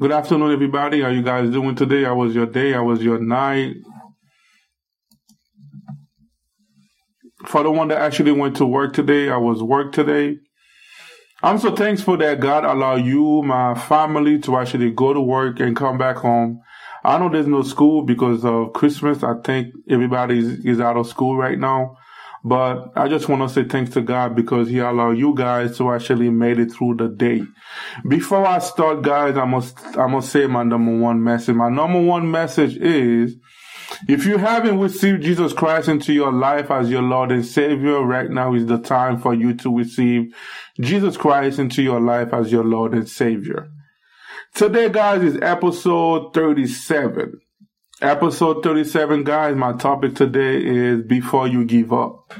Good afternoon, everybody. How you guys doing today? How was your day? How was your night? For the one that actually went to work today, I was work today. I'm so thankful that God allowed you, my family, to actually go to work and come back home. I know there's no school because of Christmas. I think everybody is out of school right now. But I just want to say thanks to God because He allowed you guys to actually made it through the day. Before I start, guys, I must say my number one message. My number one message is, if you haven't received Jesus Christ into your life as your Lord and Savior, right now is the time for you to receive Jesus Christ into your life as your Lord and Savior. Today, guys, is episode 37. Episode 37, guys, my topic today is Before You Give Up.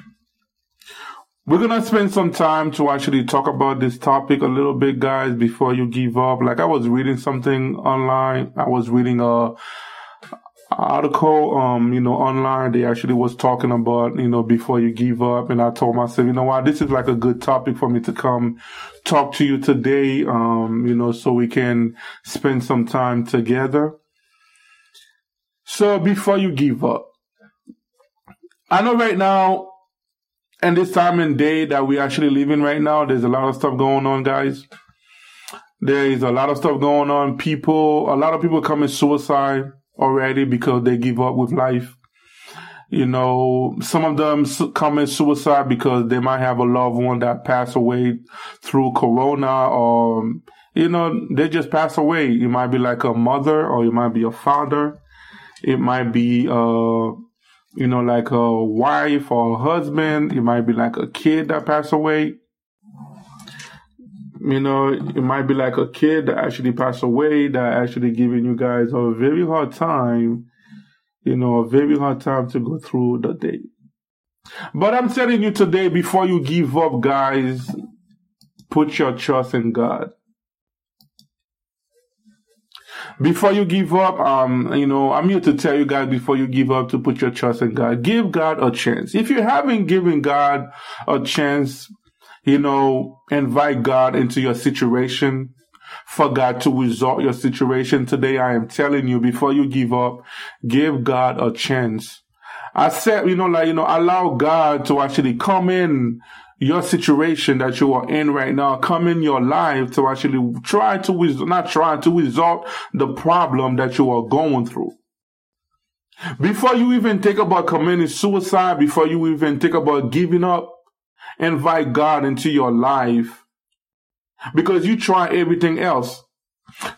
We're going to spend some time to actually talk about this topic a little bit, guys, before you give up. Like, I was reading something online. I was reading an article, online. They actually was talking about, before you give up. And I told myself, you know what, this is like a good topic for me to come talk to you today, so we can spend some time together. So before you give up, I know right now, and this time and day that we actually living right now, there's a lot of stuff going on, guys. There is a lot of stuff going on. A lot of people commit suicide already because they give up with life. Some of them commit suicide because they might have a loved one that passed away through corona, or, they just passed away. It might be like a mother, or it might be a father. It might be, like a wife or a husband. It might be like a kid that passed away. It might be like a kid that actually passed away, that actually giving you guys a very hard time, a very hard time to go through the day. But I'm telling you today, before you give up, guys, put your trust in God. Before you give up, I'm here to tell you guys, before you give up, to put your trust in God. Give God a chance. If you haven't given God a chance, invite God into your situation, for God to resolve your situation today. I am telling you, before you give up, give God a chance. I said, allow God to actually come in your situation that you are in right now, come in your life to actually resolve the problem that you are going through. Before you even think about committing suicide, before you even think about giving up, invite God into your life, because you try everything else.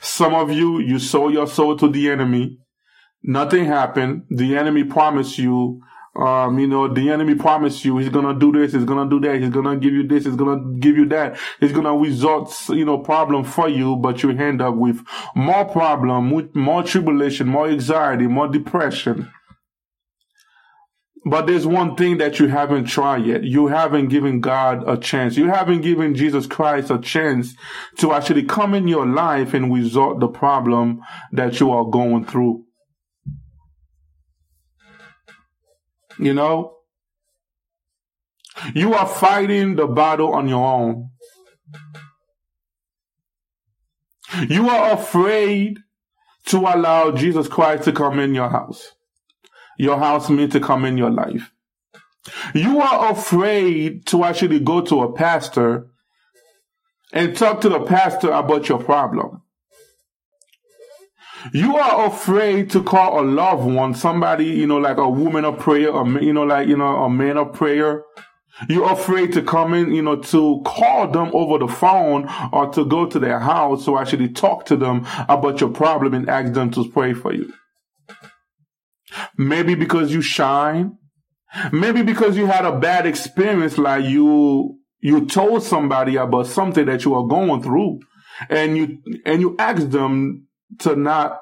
Some of you sold your soul to the enemy. Nothing happened. The enemy promised you, the enemy promised you, he's gonna do this, he's gonna do that, he's gonna give you this, he's gonna give you that, he's gonna result, problem for you, but you end up with more problem, with more tribulation, more anxiety, more depression. But there's one thing that you haven't tried yet. You haven't given God a chance. You haven't given Jesus Christ a chance to actually come in your life and resolve the problem that you are going through. You are fighting the battle on your own. You are afraid to allow Jesus Christ to come in your house. Your house means to come in your life. You are afraid to actually go to a pastor and talk to the pastor about your problem. You are afraid to call a loved one, somebody, like a woman of prayer, or, a man of prayer. You're afraid to come in, to call them over the phone, or to go to their house to actually talk to them about your problem and ask them to pray for you. Maybe because you shy. Maybe because you had a bad experience, like you told somebody about something that you are going through. and you ask them to not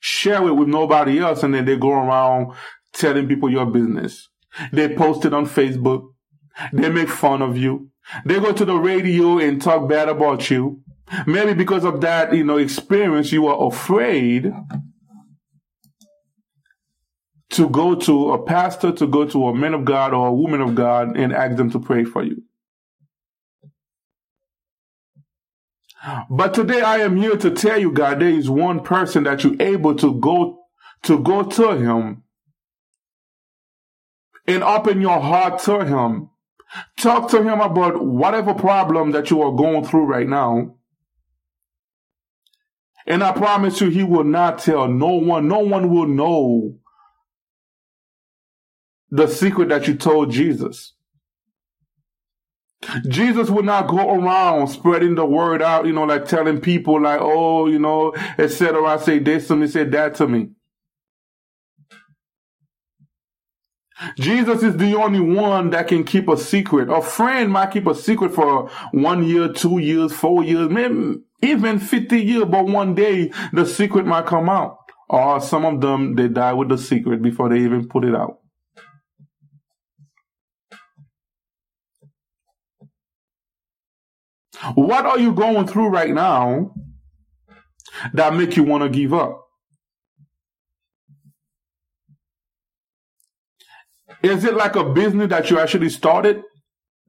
share it with nobody else, and then they go around telling people your business. They post it on Facebook. They make fun of you. They go to the radio and talk bad about you. Maybe because of that, experience, you are afraid to go to a pastor, to go to a man of God or a woman of God and ask them to pray for you. But today I am here to tell you, God, there is one person that you're able to go to him and open your heart to him. Talk to him about whatever problem that you are going through right now. And I promise you, he will not tell no one. No one will know the secret that you told Jesus. Jesus would not go around spreading the word out, like telling people like, oh, etc. I say this to me, say that to me. Jesus is the only one that can keep a secret. A friend might keep a secret for 1 year, 2 years, 4 years, maybe even 50 years. But one day the secret might come out. Or some of them, they die with the secret before they even put it out. What are you going through right now that make you want to give up? Is it like a business that you actually started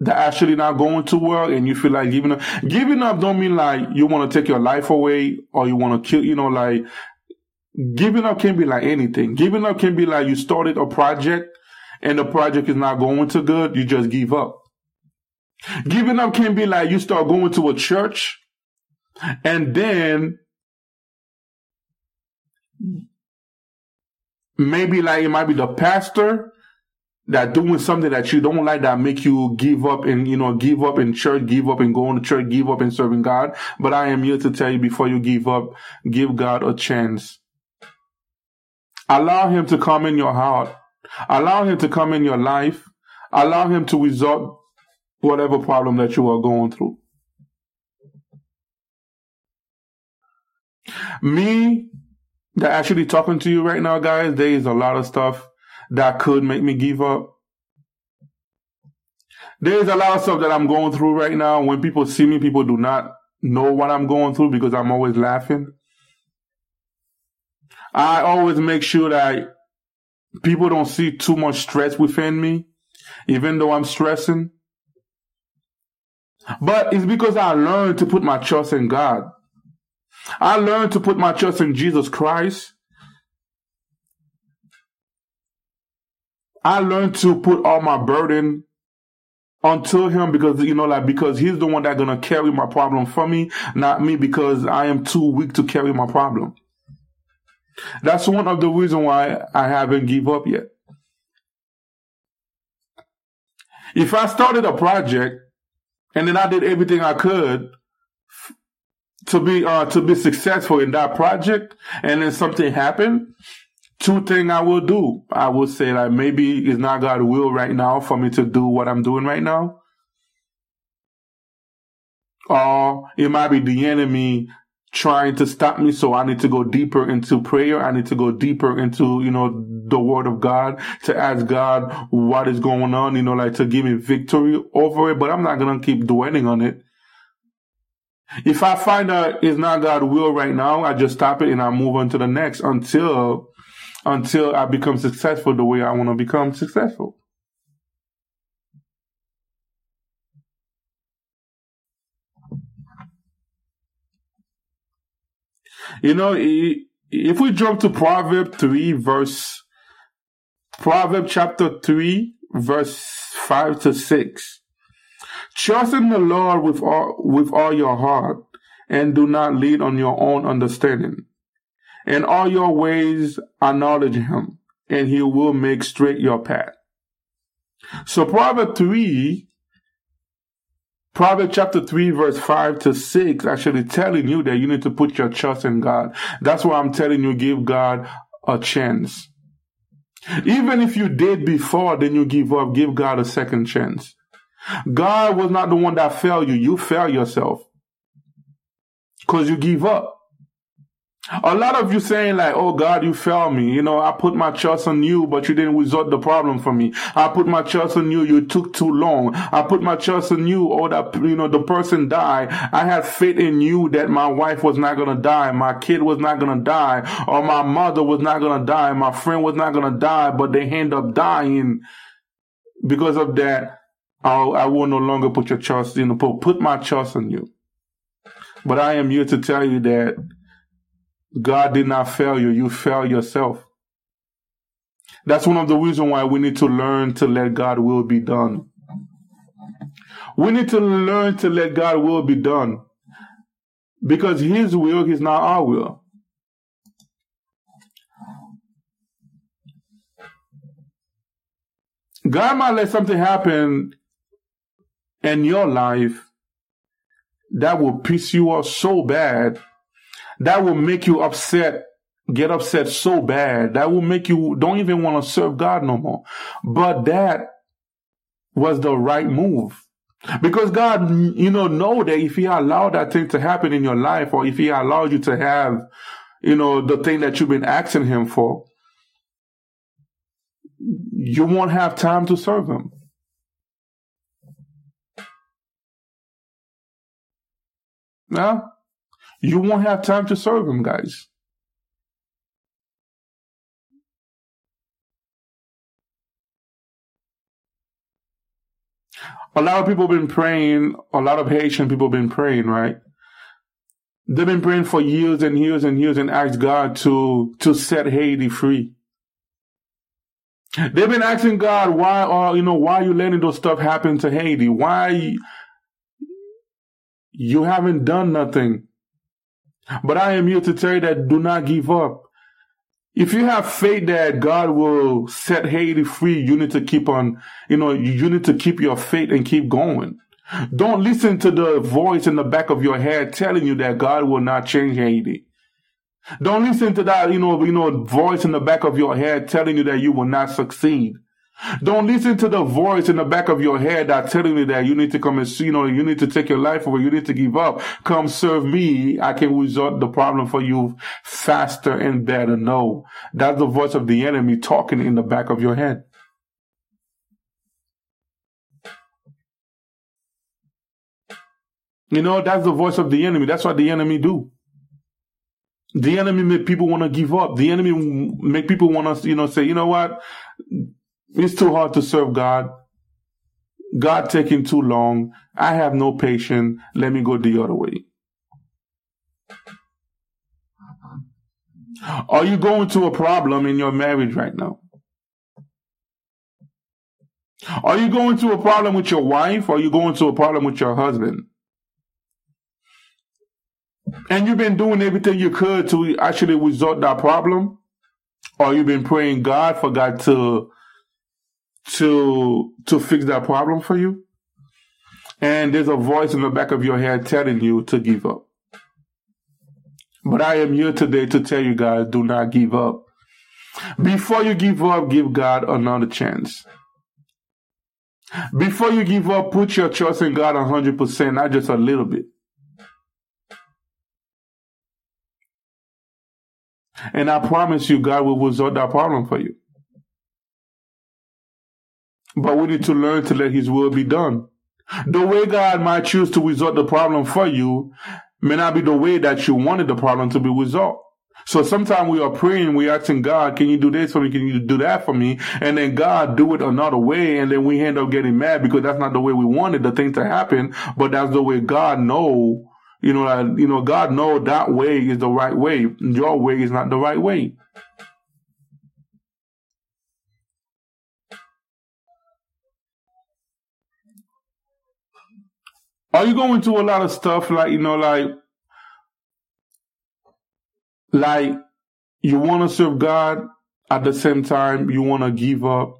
that actually not going too well and you feel like giving up? Giving up don't mean like you want to take your life away or you want to kill, giving up can be like anything. Giving up can be like you started a project and the project is not going too good. You just give up. Giving up can be like you start going to a church and then maybe like it might be the pastor that doing something that you don't like that make you give up and, give up in church, give up and going to church, give up and serving God. But I am here to tell you before you give up, give God a chance. Allow him to come in your heart. Allow him to come in your life. Allow him to resolve whatever problem that you are going through. Me, that actually talking to you right now, guys, there is a lot of stuff that could make me give up. There's a lot of stuff that I'm going through right now. When people see me, people do not know what I'm going through because I'm always laughing. I always make sure that people don't see too much stress within me, even though I'm stressing. But it's because I learned to put my trust in God. I learned to put my trust in Jesus Christ. I learned to put all my burden onto him because, because he's the one that's going to carry my problem for me, not me, because I am too weak to carry my problem. That's one of the reasons why I haven't given up yet. If I started a project and then I did everything I could to be successful in that project and then something happened, two things I will do. I will say like maybe it's not God's will right now for me to do what I'm doing right now. Or it might be the enemy trying to stop me, so I need to go deeper into prayer. I need to go deeper into, the word of God to ask God what is going on, to give me victory over it. But I'm not going to keep dwelling on it. If I find out it's not God's will right now, I just stop it and I move on to the next until I become successful the way I want to become successful. If we jump to Proverbs chapter 3, verse 5 to 6. Trust in the Lord with all your heart and do not lean on your own understanding. In all your ways, acknowledge him, and he will make straight your path. So Proverbs chapter 3, verse 5 to 6, actually telling you that you need to put your trust in God. That's why I'm telling you, give God a chance. Even if you did before, then you give up, give God a second chance. God was not the one that failed you. You failed yourself. because you give up. A lot of you saying like, oh God, you failed me. You know, I put my trust on you, but you didn't resolve the problem for me. I put my trust on you. You took too long. I put my trust on you. Oh, that, you know, the person died. I had faith in you that my wife was not going to die. My kid was not going to die, or my mother was not going to die. My friend was not going to die, but they end up dying because of that. I will no longer put your trust, you know, put my trust on you. But I am here to tell you that God did not fail you. You failed yourself. That's one of the reasons why we need to learn to let God's will be done. We need to learn to let God's will be done, because His will is not our will. God might let something happen in your life that will piss you off so bad, that will make you upset, get upset so bad, that will make you don't even want to serve God no more. But that was the right move. Because God, you know that if He allowed that thing to happen in your life, or if He allowed you to have, you know, the thing that you've been asking Him for, you won't have time to serve Him. Huh? You won't have time to serve Him, guys. A lot of people have been praying, a lot of Haitian people have been praying, right? They've been praying for years and years and years and asked God to set Haiti free. They've been asking God, why are you letting those stuff happen to Haiti? Why you haven't done nothing? But I am here to tell you that do not give up. If you have faith that God will set Haiti free, you need to keep on, you need to keep your faith and keep going. Don't listen to the voice in the back of your head telling you that God will not change Haiti. Don't listen to that, voice in the back of your head telling you that you will not succeed. Don't listen to the voice in the back of your head that's telling you that you need to come and see, you need to take your life away, you need to give up. Come serve me. I can resolve the problem for you faster and better. No, that's the voice of the enemy talking in the back of your head. That's the voice of the enemy. That's what the enemy do. The enemy make people want to give up. The enemy make people want to, say, you know what? It's too hard to serve God. God taking too long. I have no patience. Let me go the other way. Are you going through a problem in your marriage right now? Are you going through a problem with your wife? Or are you going through a problem with your husband? And you've been doing everything you could to actually resolve that problem? Or you've been praying God for God to fix that problem for you, and there's a voice in the back of your head telling you to give up. But I am here today to tell you guys, do not give up. Before you give up, give God another chance. Before you give up, put your trust in God 100%, not just a little bit. And I promise you, God will resolve that problem for you. But we need to learn to let His will be done. The way God might choose to resolve the problem for you may not be the way that you wanted the problem to be resolved. So sometimes we are praying, we are asking God, can you do this for me? Can you do that for me? And then God do it another way, and then we end up getting mad because that's not the way we wanted the thing to happen, but that's the way God know. God know that way is the right way. Your way is not the right way. Are you going through a lot of stuff like you want to serve God at the same time you want to give up?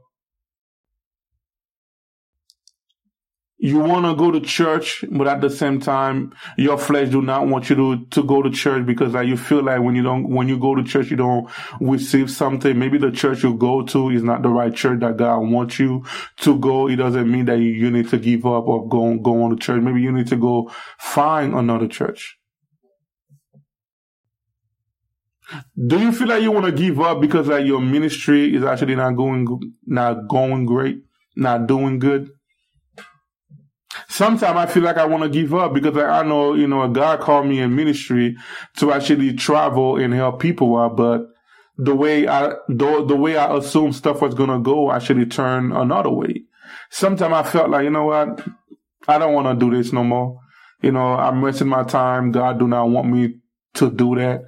You want to go to church, but at the same time your flesh do not want you to go to church because you feel like when you go to church you don't receive something. Maybe the church you go to is not the right church that God wants you to go. It doesn't mean that you need to give up or go on to church. Maybe you need to go find another church. Do you feel like you want to give up because like your ministry is actually not going great, not doing good? Sometimes I feel like I want to give up because I know, you know, God called me in ministry to actually travel and help people out, but the way I assumed stuff was gonna go actually turned another way. Sometimes I felt like, you know what, I don't want to do this no more. You know, I'm wasting my time. God do not want me to do that.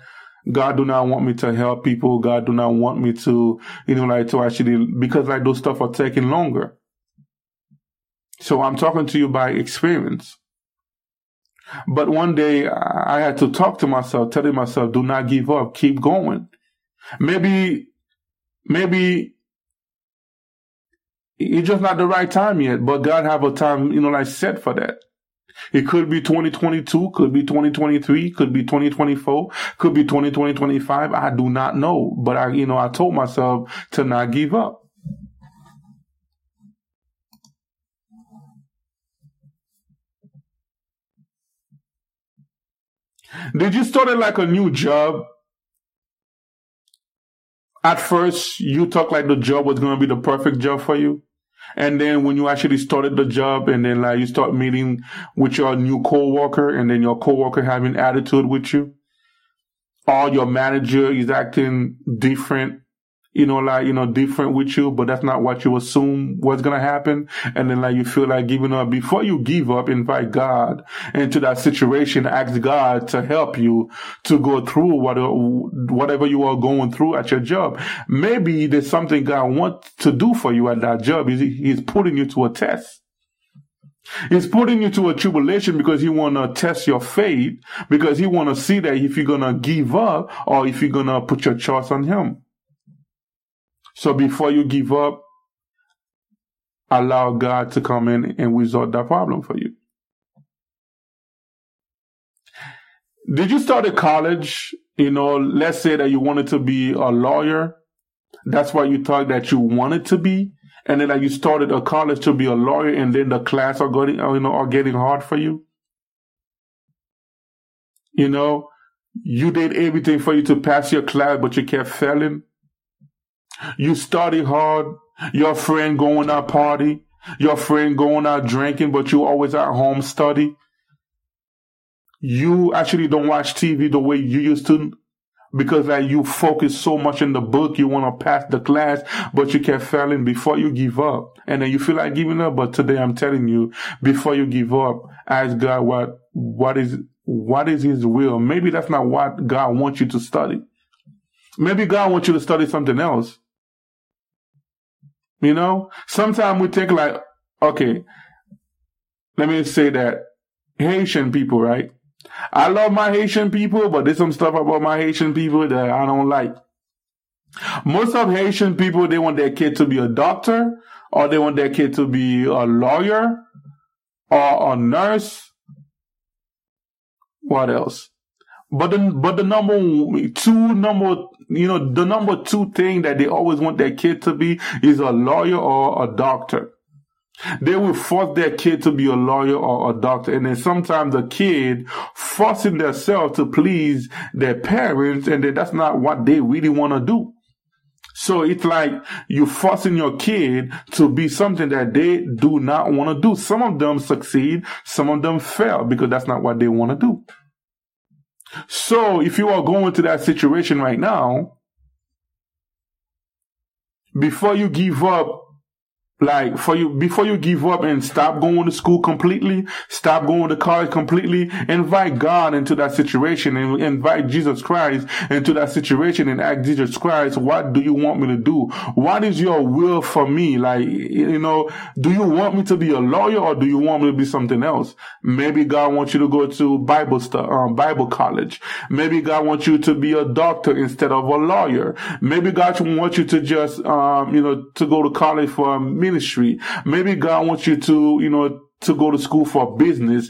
God do not want me to help people. God do not want me to, you know, like to actually, because like those stuff are taking longer. So I'm talking to you by experience. But one day I had to talk to myself, telling myself, do not give up, keep going. Maybe it's just not the right time yet, but God have a time, you know, like set for that. It could be 2022, could be 2023, could be 2024, could be 2025. I do not know, but I told myself to not give up. Did you start like a new job? At first, you talk like the job was going to be the perfect job for you. And then when you actually started the job and then like you start meeting with your new coworker and then your coworker having attitude with you, or your manager is acting different, you know, like, you know, different with you, but that's not what you assume was going to happen. And then like you feel like giving up. Before you give up, invite God into that situation. Ask God to help you to go through whatever you are going through at your job. Maybe there's something God wants to do for you at that job. He's putting you to a test. He's putting you to a tribulation because he want to test your faith, because he want to see that if you're going to give up or if you're going to put your trust on him. So before you give up, allow God to come in and resolve that problem for you. Did you start a college? You know, let's say that you wanted to be a lawyer. That's what you thought that you wanted to be. And then like, you started a college to be a lawyer and then the class are getting hard for you. You know, you did everything for you to pass your class, but you kept failing. You study hard, your friend going out party, your friend going out drinking, but you always at home study. You actually don't watch TV the way you used to because like, you focus so much in the book, you want to pass the class, but you kept failing before you give up. And then you feel like giving up, but today I'm telling you, before you give up, ask God what is his will. Maybe that's not what God wants you to study. Maybe God wants you to study something else. You know, sometimes we think like, okay, let me say that Haitian people, right? I love my Haitian people, but there's some stuff about my Haitian people that I don't like. Most of Haitian people, they want their kid to be a doctor, or they want their kid to be a lawyer or a nurse. What else? But the number two thing that they always want their kid to be is a lawyer or a doctor. They will force their kid to be a lawyer or a doctor. And then sometimes the kid forcing themselves to please their parents, and then that's not what they really want to do. So it's like you forcing your kid to be something that they do not want to do. Some of them succeed, some of them fail because that's not what they want to do. So if you are going to that situation right now, before you give up and stop going to school completely, stop going to college completely, invite God into that situation and invite Jesus Christ into that situation and ask Jesus Christ, what do you want me to do? What is your will for me? Like, you know, do you want me to be a lawyer or do you want me to be something else? Maybe God wants you to go to Bible college. Maybe God wants you to be a doctor instead of a lawyer. Maybe God wants you to just, to go to college for ministry. Maybe God wants you to, to go to school for business,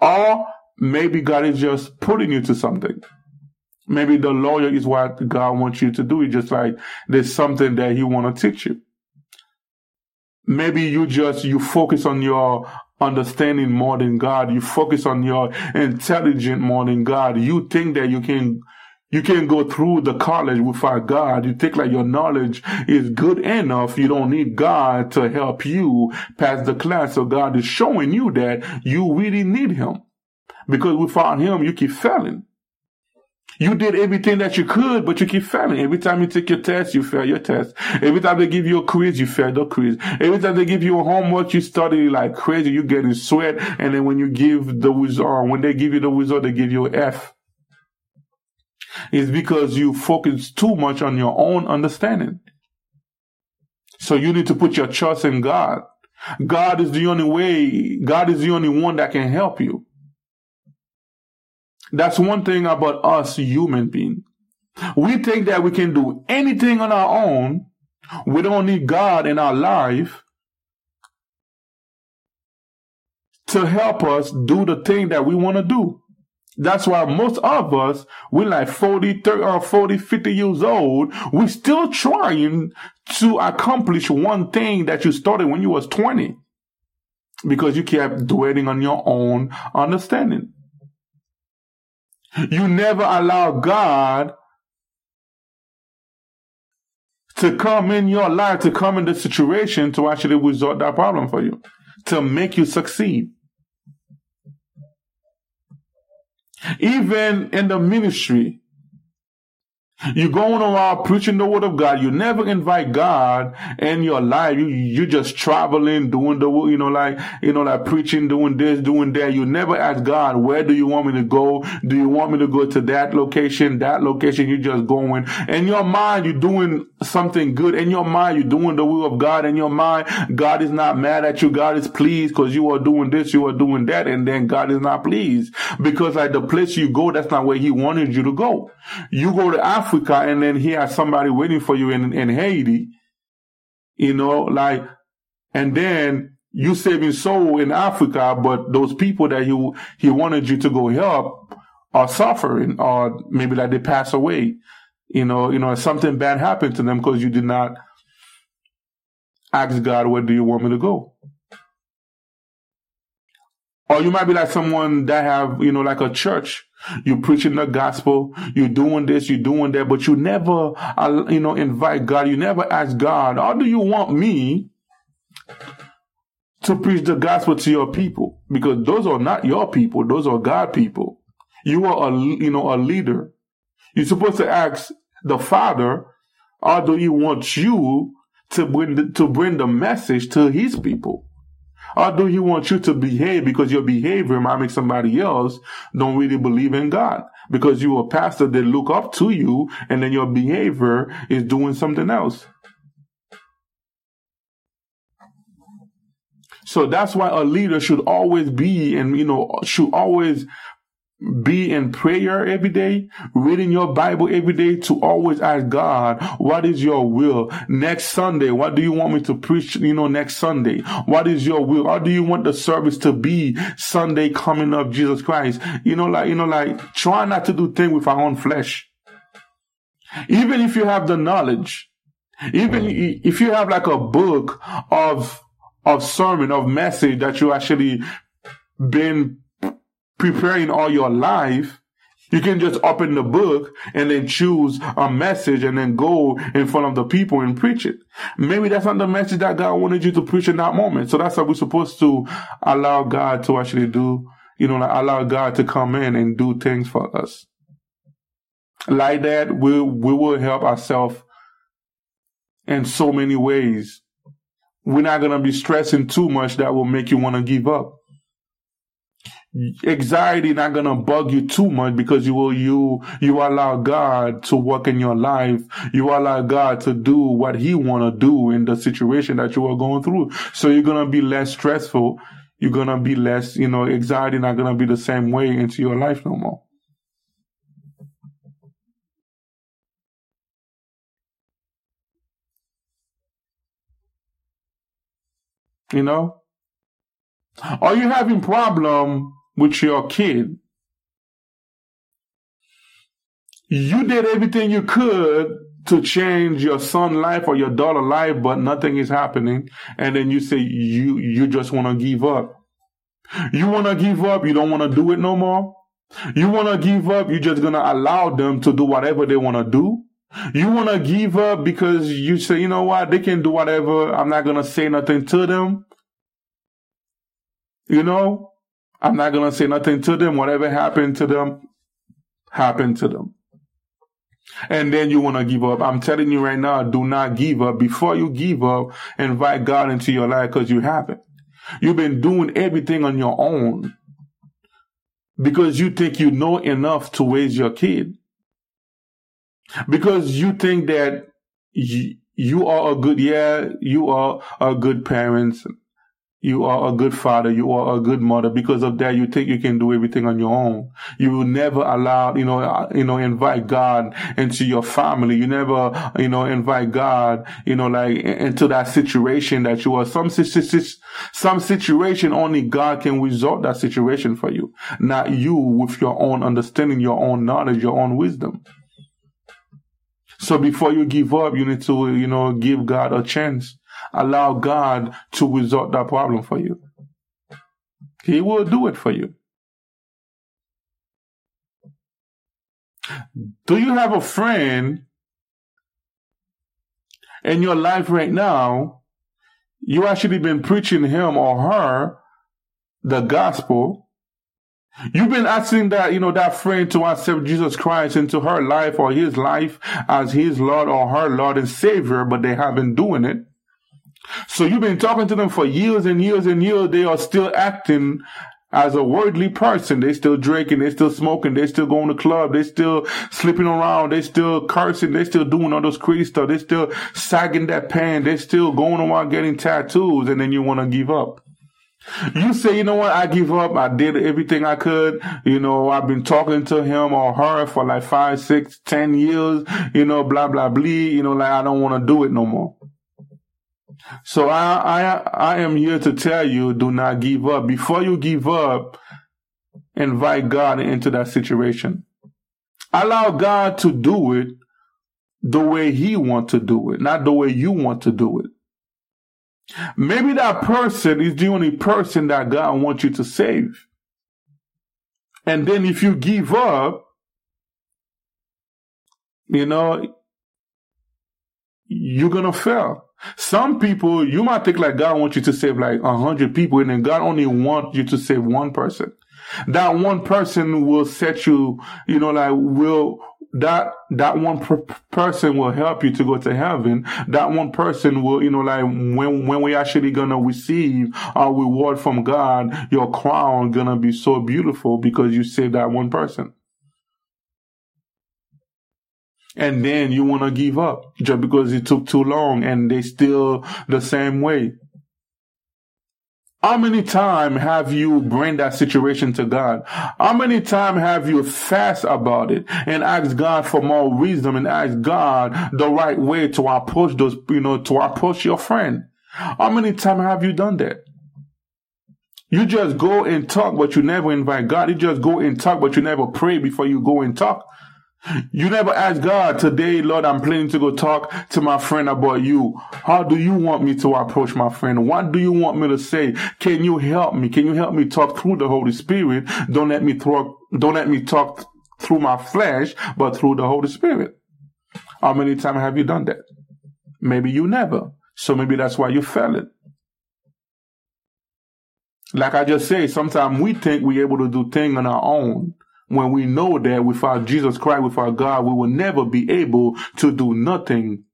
or maybe God is just putting you to something. Maybe the lawyer is what God wants you to do. It's just like there's something that he want to teach you. Maybe you focus on your understanding more than God. You focus on your intelligence more than God. You think that you can You can't go through the college without God. You think like your knowledge is good enough. You don't need God to help you pass the class. So God is showing you that you really need him. Because without him, you keep failing. You did everything that you could, but you keep failing. Every time you take your test, you fail your test. Every time they give you a quiz, you fail the quiz. Every time they give you a homework, you study like crazy. You get in sweat. And then when you give the result, when they give you the result, they give you an F. It's because you focus too much on your own understanding. So you need to put your trust in God. God is the only way. God is the only one that can help you. That's one thing about us human beings. We think that we can do anything on our own. We don't need God in our life to help us do the thing that we want to do. That's why most of us, we're like 40, 50 years old. We're still trying to accomplish one thing that you started when you was 20. Because you kept dwelling on your own understanding. You never allow God to come in your life, to come in the situation to actually resolve that problem for you, to make you succeed. Even in the ministry, you're going around preaching the word of God. You never invite God in your life. You're just traveling, doing the work, like preaching, doing this, doing that. You never ask God, where do you want me to go? Do you want me to go to that location, that location? You're just going. In your mind, you're doing something good. In your mind, you're doing the will of God. In your mind, God is not mad at you. God is pleased because you are doing this, you are doing that. And then God is not pleased because at the place you go, that's not where he wanted you to go. You go to Africa. And then he has somebody waiting for you in Haiti, and then you saving soul in Africa, but those people that he wanted you to go help are suffering, or maybe like they pass away, something bad happened to them because you did not ask God, where do you want me to go? Or you might be like someone that have, like a church. You're preaching the gospel. You're doing this. You're doing that. But you never, invite God. You never ask God, how do you want me to preach the gospel to your people? Because those are not your people. Those are God people. You are a leader. You're supposed to ask the Father, how do you want you to bring the message to his people? Or do he want you to behave because your behavior might make somebody else don't really believe in God? Because you are a pastor, they look up to you, and then your behavior is doing something else. So that's why a leader should always be in prayer every day, reading your Bible every day, to always ask God, what is your will? Next Sunday, what do you want me to preach, next Sunday? What is your will? How do you want the service to be Sunday coming up, Jesus Christ? Try not to do things with our own flesh. Even if you have the knowledge, even if you have like a book of sermon, of message that you actually been preparing all your life, you can just open the book and then choose a message and then go in front of the people and preach it. Maybe that's not the message that God wanted you to preach in that moment. So that's how we're supposed to allow God to actually do, allow God to come in and do things for us. Like that, we will help ourselves in so many ways. We're not going to be stressing too much that will make you want to give up. Anxiety not gonna bug you too much because you allow God to work in your life. You allow God to do what he wanna do in the situation that you are going through. So you're gonna be less stressful. You're gonna be less, anxiety not gonna be the same way into your life no more. Are you having problem with your kid? You did everything you could to change your son's life or your daughter's life, but nothing is happening. And then you say you just want to give up. You want to give up. You don't want to do it no more. You want to give up, you're just going to allow them to do whatever they want to do. You want to give up because you say, you know what, they can do whatever. I'm not going to say nothing to them. You know, I'm not going to say nothing to them. Whatever happened to them, happened to them. And then you want to give up. I'm telling you right now, do not give up. Before you give up, invite God into your life because you haven't. You've been doing everything on your own because you think you know enough to raise your kid. Because you think that you are a good parent, you are a good father, you are a good mother. Because of that, you think you can do everything on your own. You will never allow, invite God into your family. You never, invite God, into that situation that you are. Some situation only God can resolve that situation for you, not you with your own understanding, your own knowledge, your own wisdom. So before you give up, you need to, give God a chance. Allow God to resolve that problem for you. He will do it for you. Do you have a friend in your life right now? You actually been preaching him or her the gospel. You've been asking that, that friend to accept Jesus Christ into her life or his life as his Lord or her Lord and Savior, but they haven't doing it. So you've been talking to them for years and years and years. They are still acting as a worldly person. They still drinking. They still smoking. They still going to club. They still sleeping around. They still cursing. They still doing all those crazy stuff. They still sagging that pants. They still going around getting tattoos. And then you want to give up. You say, you know what, I give up. I did everything I could. I've been talking to him or her for like 5, 6, 10 years, blah, blah, blah. I don't want to do it no more. So I am here to tell you, do not give up. Before you give up, invite God into that situation. Allow God to do it the way he wants to do it, not the way you want to do it. Maybe that person is the only person that God wants you to save. And then if you give up, you're going to fail. Some people, you might think like God wants you to save like 100 people, and then God only wants you to save one person. That one person will set you, that one person will help you to go to heaven. That one person will, when we actually gonna receive our reward from God, your crown gonna be so beautiful because you saved that one person. And then you want to give up just because it took too long and they still the same way. How many times have you bring that situation to God? How many times have you fast about it and ask God for more wisdom and ask God the right way to approach those, to approach your friend? How many times have you done that? You just go and talk, but you never invite God. You just go and talk, but you never pray before you go and talk. You never ask God, today, Lord, I'm planning to go talk to my friend about you. How do you want me to approach my friend? What do you want me to say? Can you help me? Can you help me talk through the Holy Spirit? Don't let me talk through my flesh, but through the Holy Spirit. How many times have you done that? Maybe you never. So maybe that's why you failed it. Like I just say, sometimes we think we're able to do things on our own. When we know that without Jesus Christ, without God, we will never be able to do nothing.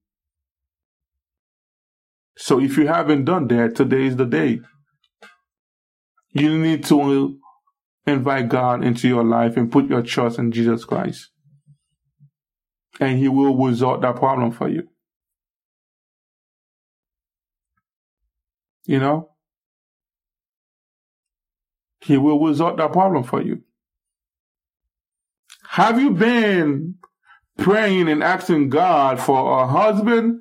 So if you haven't done that, today is the day. You need to invite God into your life and put your trust in Jesus Christ. And he will resolve that problem for you. He will resolve that problem for you. Have you been praying and asking God for a husband?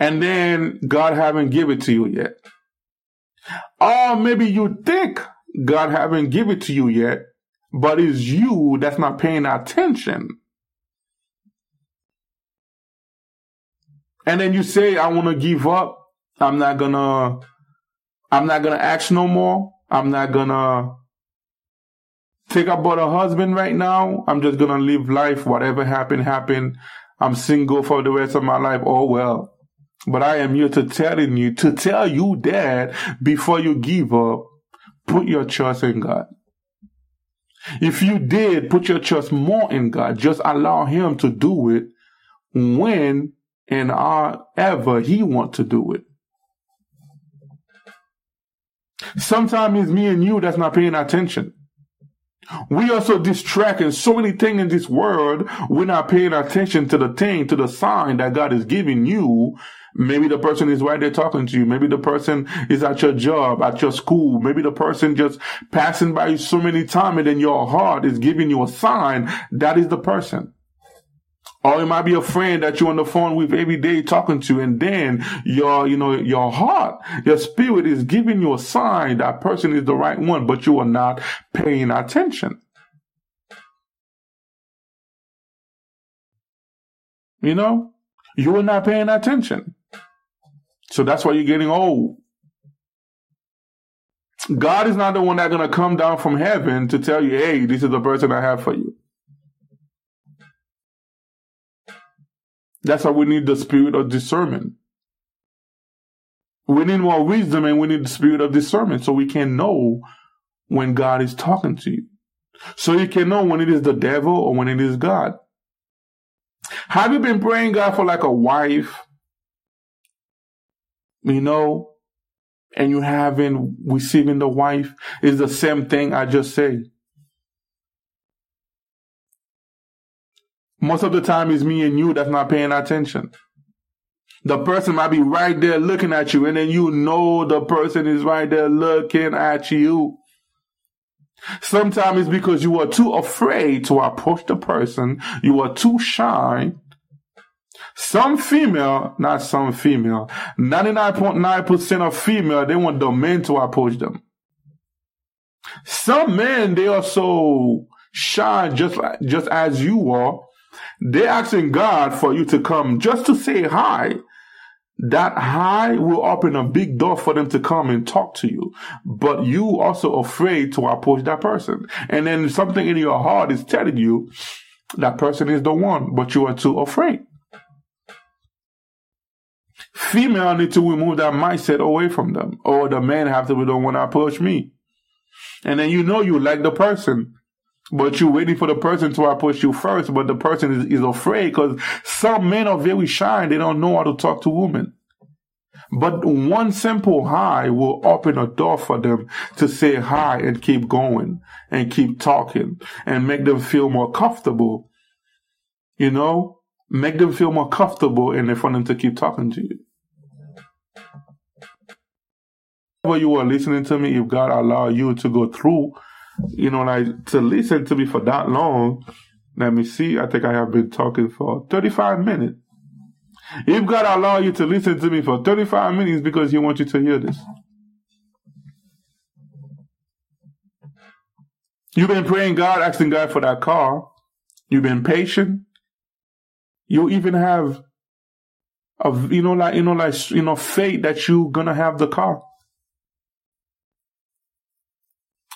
And then God haven't given it to you yet. Or maybe you think God haven't given it to you yet, but it's you that's not paying attention. And then you say, I want to give up. I'm not going to ask no more. I'm not gonna think about a husband right now. I'm just gonna live life. Whatever happened, happened. I'm single for the rest of my life. Oh well. But I am here to tell you that before you give up, put your trust in God. If you did, put your trust more in God. Just allow Him to do it when and however He wants to do it. Sometimes it's me and you that's not paying attention. We are so distracted, so many things in this world, we're not paying attention to the thing, to the sign that God is giving you. Maybe the person is right there talking to you. Maybe the person is at your job, at your school. Maybe the person just passing by you so many times, and then your heart is giving you a sign. That is the person. Or it might be a friend that you're on the phone with every day talking to, and then your heart, your spirit is giving you a sign that person is the right one, but you are not paying attention. You are not paying attention. So that's why you're getting old. God is not the one that's going to come down from heaven to tell you, hey, this is the person I have for you. That's why we need the spirit of discernment. We need more wisdom, and we need the spirit of discernment so we can know when God is talking to you. So you can know when it is the devil or when it is God. Have you been praying God for like a wife? And you haven't receiving the wife? It's the same thing I just said. Most of the time, it's me and you that's not paying attention. The person might be right there looking at you, and then the person is right there looking at you. Sometimes it's because you are too afraid to approach the person. You are too shy. 99.9% of female, they want the men to approach them. Some men, they are so shy just as you are. They're asking God for you to come just to say hi. That hi will open a big door for them to come and talk to you. But you also afraid to approach that person. And then something in your heart is telling you that person is the one, but you are too afraid. Female need to remove that mindset away from them. Or the man have to be the one to approach me. And then you like the person. But you're waiting for the person to approach you first, but the person is afraid because some men are very shy and they don't know how to talk to women. But one simple hi will open a door for them to say hi and keep going and keep talking and make them feel more comfortable. Make them feel more comfortable and for them to keep talking to you. Whenever you are listening to me, if God allow you to go through to listen to me for that long, let me see, I think I have been talking for 35 minutes. If God allow you to listen to me for 35 minutes because He wants you to hear this. You've been praying God, asking God for that car. You've been patient. You even have faith that you're going to have the car.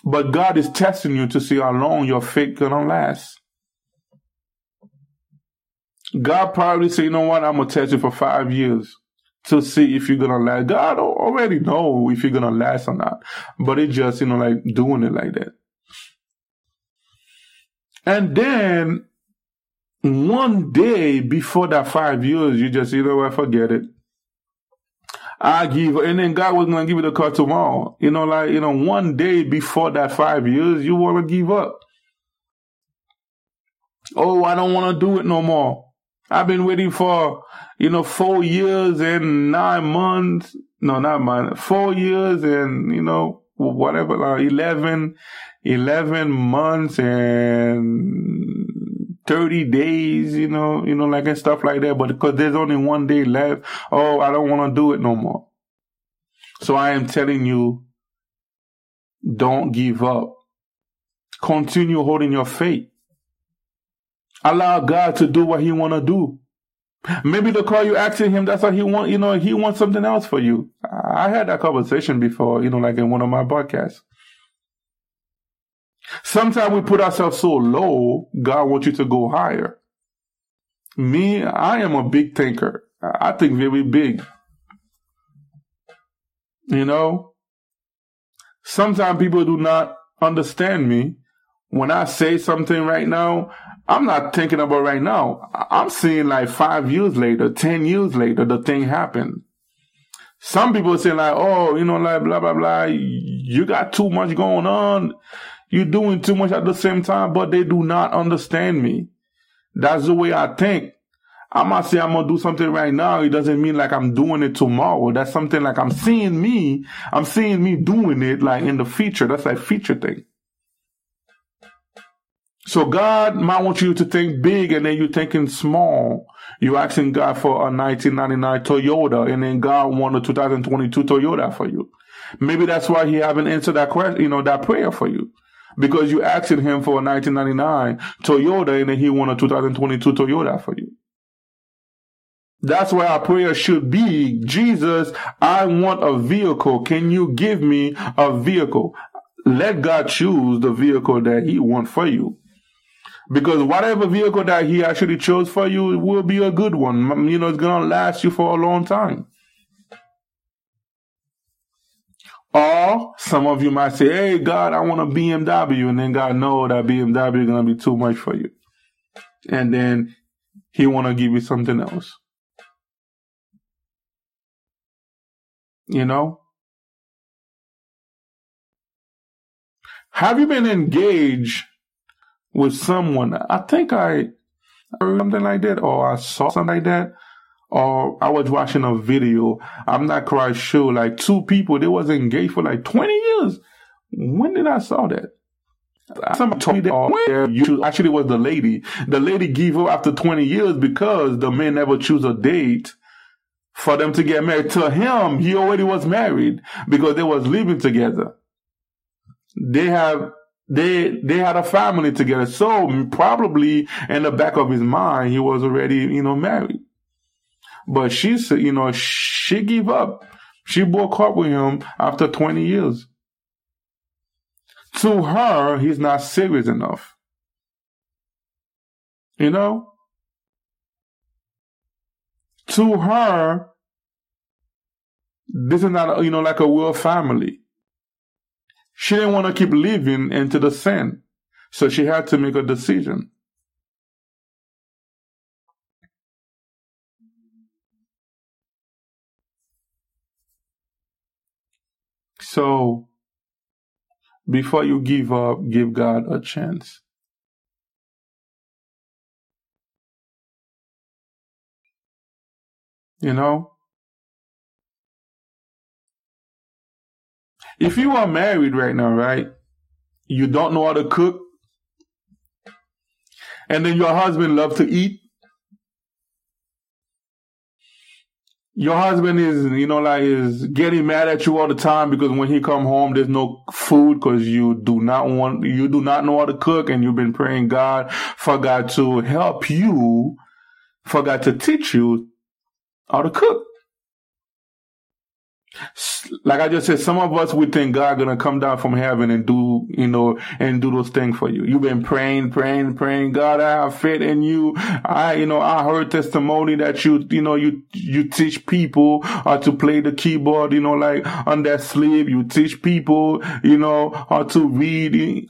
But God is testing you to see how long your faith gonna last. God probably say, I'm gonna test you for 5 years to see if you're gonna last. God already know if you're gonna last or not. But it's just, doing it like that. And then one day before that 5 years, you just, forget it. And then God was going to give you the car tomorrow. One day before that 5 years, you want to give up. Oh, I don't want to do it no more. I've been waiting for, 4 years and, 11 months and 30 days, and stuff like that, but because there's only one day left, oh, I don't want to do it no more. So I am telling you, don't give up. Continue holding your faith. Allow God to do what He want to do. Maybe the call you asking Him, that's what He wants, He wants something else for you. I had that conversation before, in one of my podcasts. Sometimes we put ourselves so low, God wants you to go higher. Me, I am a big thinker. I think very big. You know? Sometimes people do not understand me. When I say something right now, I'm not thinking about right now. I'm seeing like 5 years later, 10 years later, the thing happened. Some people say like, oh, you know, like blah, blah, blah. You got too much going on. You're doing too much at the same time, but they do not understand me. That's the way I think. I might say I'm going to do something right now. It doesn't mean like I'm doing it tomorrow. That's something like I'm seeing me doing it like in the future. That's like future thing. So God might want you to think big and then you're thinking small. You're asking God for a 1999 Toyota and then God wants a 2022 Toyota for you. Maybe that's why he haven't answered that question, you know, that prayer for you. Because you're asking him for a 1999 Toyota and then he wants a 2022 Toyota for you. That's where our prayer should be. Jesus, I want a vehicle. Can you give me a vehicle? Let God choose the vehicle that he wants for you. Because whatever vehicle that he actually chose for you will be a good one. You know, it's going to last you for a long time. Or some of you might say, hey, God, I want a BMW. And then God knows that BMW is going to be too much for you. And then he want to give you something else. You know? Have you been engaged with someone? I think I heard something like that, or I saw something like that, or I was watching a video. I'm not quite sure. Like two people, they was engaged for like 20 years. When did I saw that? Somebody told me that you actually was the lady. The lady gave up after 20 years because the man never choose a date for them to get married. To him, he already was married because they was living together. They had a family together. So probably in the back of his mind, he was already, you know, married. But she said, you know, she gave up. She broke up with him after 20 years. To her, he's not serious enough. You know? To her, this is not, you know, like a real family. She didn't want to keep living into the sin. So she had to make a decision. So, before you give up, give God a chance. You know? If you are married right now, right, you don't know how to cook, and then your husband loves to eat. Your husband is, you know, like is getting mad at you all the time because when he come home, there's no food because you do not know how to cook, and you've been praying God for God to help you, for God to teach you how to cook. Like I just said, some of us would think God gonna come down from heaven and do, you know, and do those things for you. You've been praying. God, I have faith in you. I heard testimony that you teach people how to play the keyboard, you know, like on their sleeve. You teach people, you know, how to read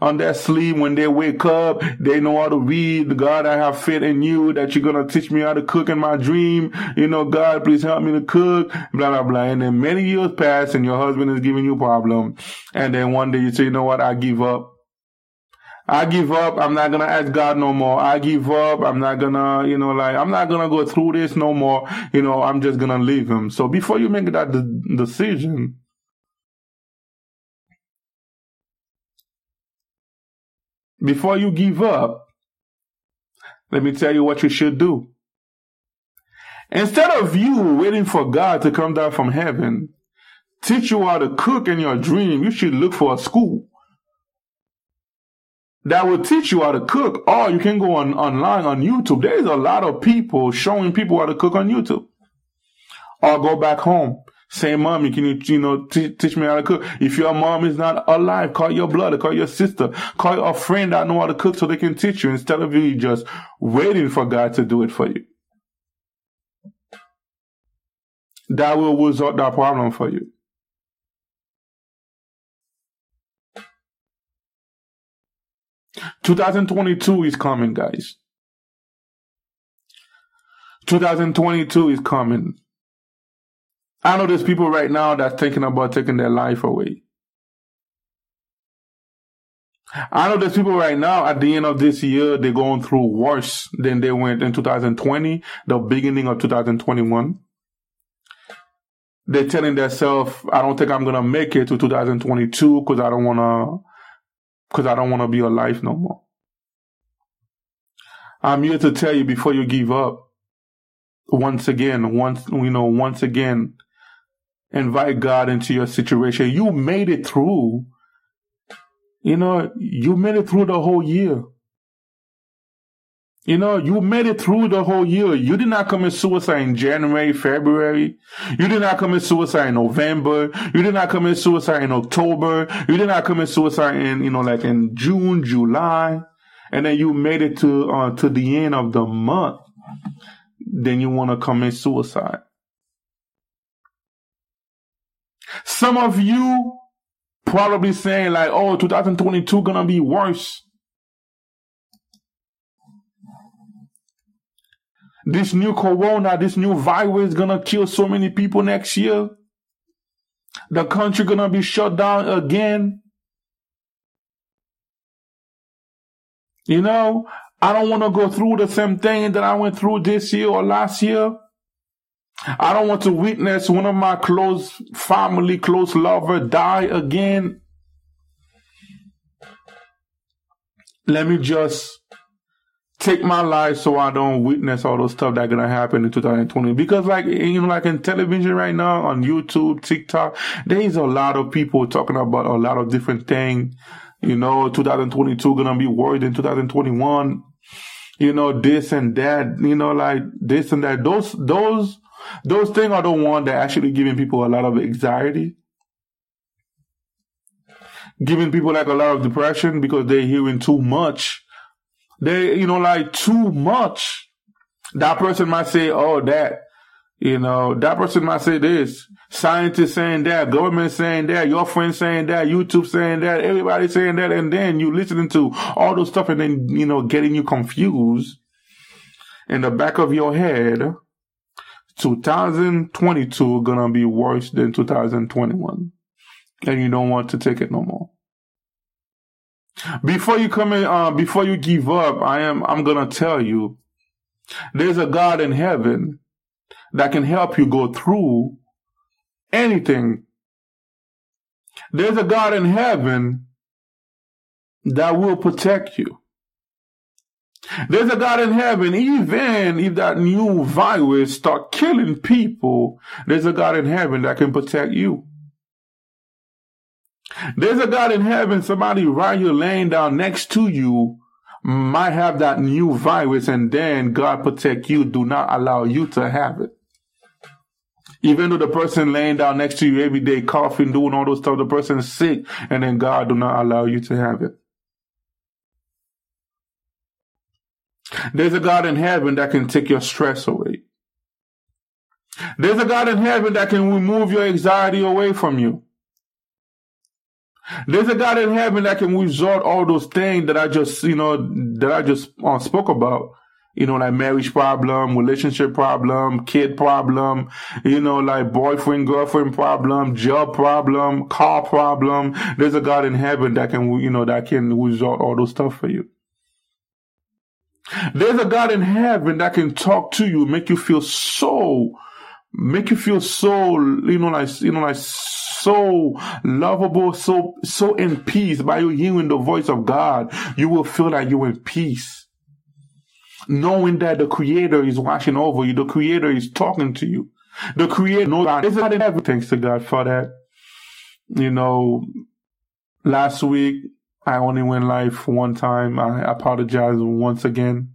on their sleeve. When they wake up, they know how to read. God, I have faith in you that you're going to teach me how to cook in my dream. You know, God, please help me to cook, blah, blah, blah. And then many years pass and your husband is giving you problems. And then one day you say, you know what? I give up. I'm not going to ask God no more. I give up. I'm not going to, you know, like, I'm not going to go through this no more. You know, I'm just going to leave him. So before you make that decision, before you give up, let me tell you what you should do. Instead of you waiting for God to come down from heaven, teach you how to cook in your dream, you should look for a school that will teach you how to cook. Or you can go online on YouTube. There's a lot of people showing people how to cook on YouTube. Or go back home. Say, mommy, can you, teach me how to cook? If your mom is not alive, call your brother, call your sister, call a friend that know how to cook so they can teach you instead of you just waiting for God to do it for you. That will resolve that problem for you. Guys, 2022 is coming. I know there's people right now that's thinking about taking their life away. I know there's people right now at the end of this year, they're going through worse than they went in 2020, the beginning of 2021. They're telling themselves, I don't think I'm going to make it to 2022 because I don't want to be alive no more. I'm here to tell you before you give up, once again, invite God into your situation. You made it through. You made it through the whole year. You made it through the whole year. You did not commit suicide in January, February. You did not commit suicide in November. You did not commit suicide in October. You did not commit suicide in, in June, July. And then you made it to the end of the month. Then you want to commit suicide. Some of you probably saying like, 2022 going to be worse. This new corona, this new virus gonna kill so many people next year. The country gonna be shut down again. I don't want to go through the same thing that I went through this year or last year. I don't want to witness one of my close family, close lover die again. Let me just take my life so I don't witness all those stuff that's going to happen in 2020. Because in television right now, on YouTube, TikTok, there is a lot of people talking about a lot of different things. 2022 going to be worse than 2021. This and that, this and that. Those things are the ones that actually giving people a lot of anxiety. Giving people a lot of depression because they're hearing too much. They, too much. That person might say, that. That person might say this. Scientists saying that. Government saying that. Your friends saying that. YouTube saying that. Everybody saying that. And then you listening to all those stuff and then, getting you confused. In the back of your head, 2022 gonna be worse than 2021. And you don't want to take it no more. Before you come in, before you give up, I'm gonna tell you, there's a God in heaven that can help you go through anything. There's a God in heaven that will protect you. There's a God in heaven, even if that new virus start killing people, there's a God in heaven that can protect you. There's a God in heaven, somebody right here laying down next to you might have that new virus, and then God protect you, do not allow you to have it. Even though the person laying down next to you every day, coughing, doing all those stuff, the person's sick, and then God do not allow you to have it. There's a God in heaven that can take your stress away. There's a God in heaven that can remove your anxiety away from you. There's a God in heaven that can resolve all those things that I just spoke about, like marriage problem, relationship problem, kid problem, like boyfriend, girlfriend problem, job problem, car problem. There's a God in heaven that can, that can resolve all those stuff for you. There's a God in heaven that can talk to you, make you feel so, so lovable, so in peace. By you hearing the voice of God, you will feel like you're in peace. Knowing that the Creator is watching over you, the Creator is talking to you. The Creator knows God. It's not in heaven. Thanks to God for that. Last week, I only went live one time. I apologize once again.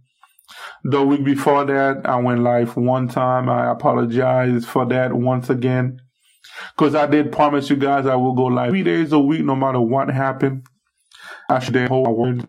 The week before that, I went live one time. I apologize for that once again. Because I did promise you guys I will go live 3 days a week, no matter what happened. I should hold my word.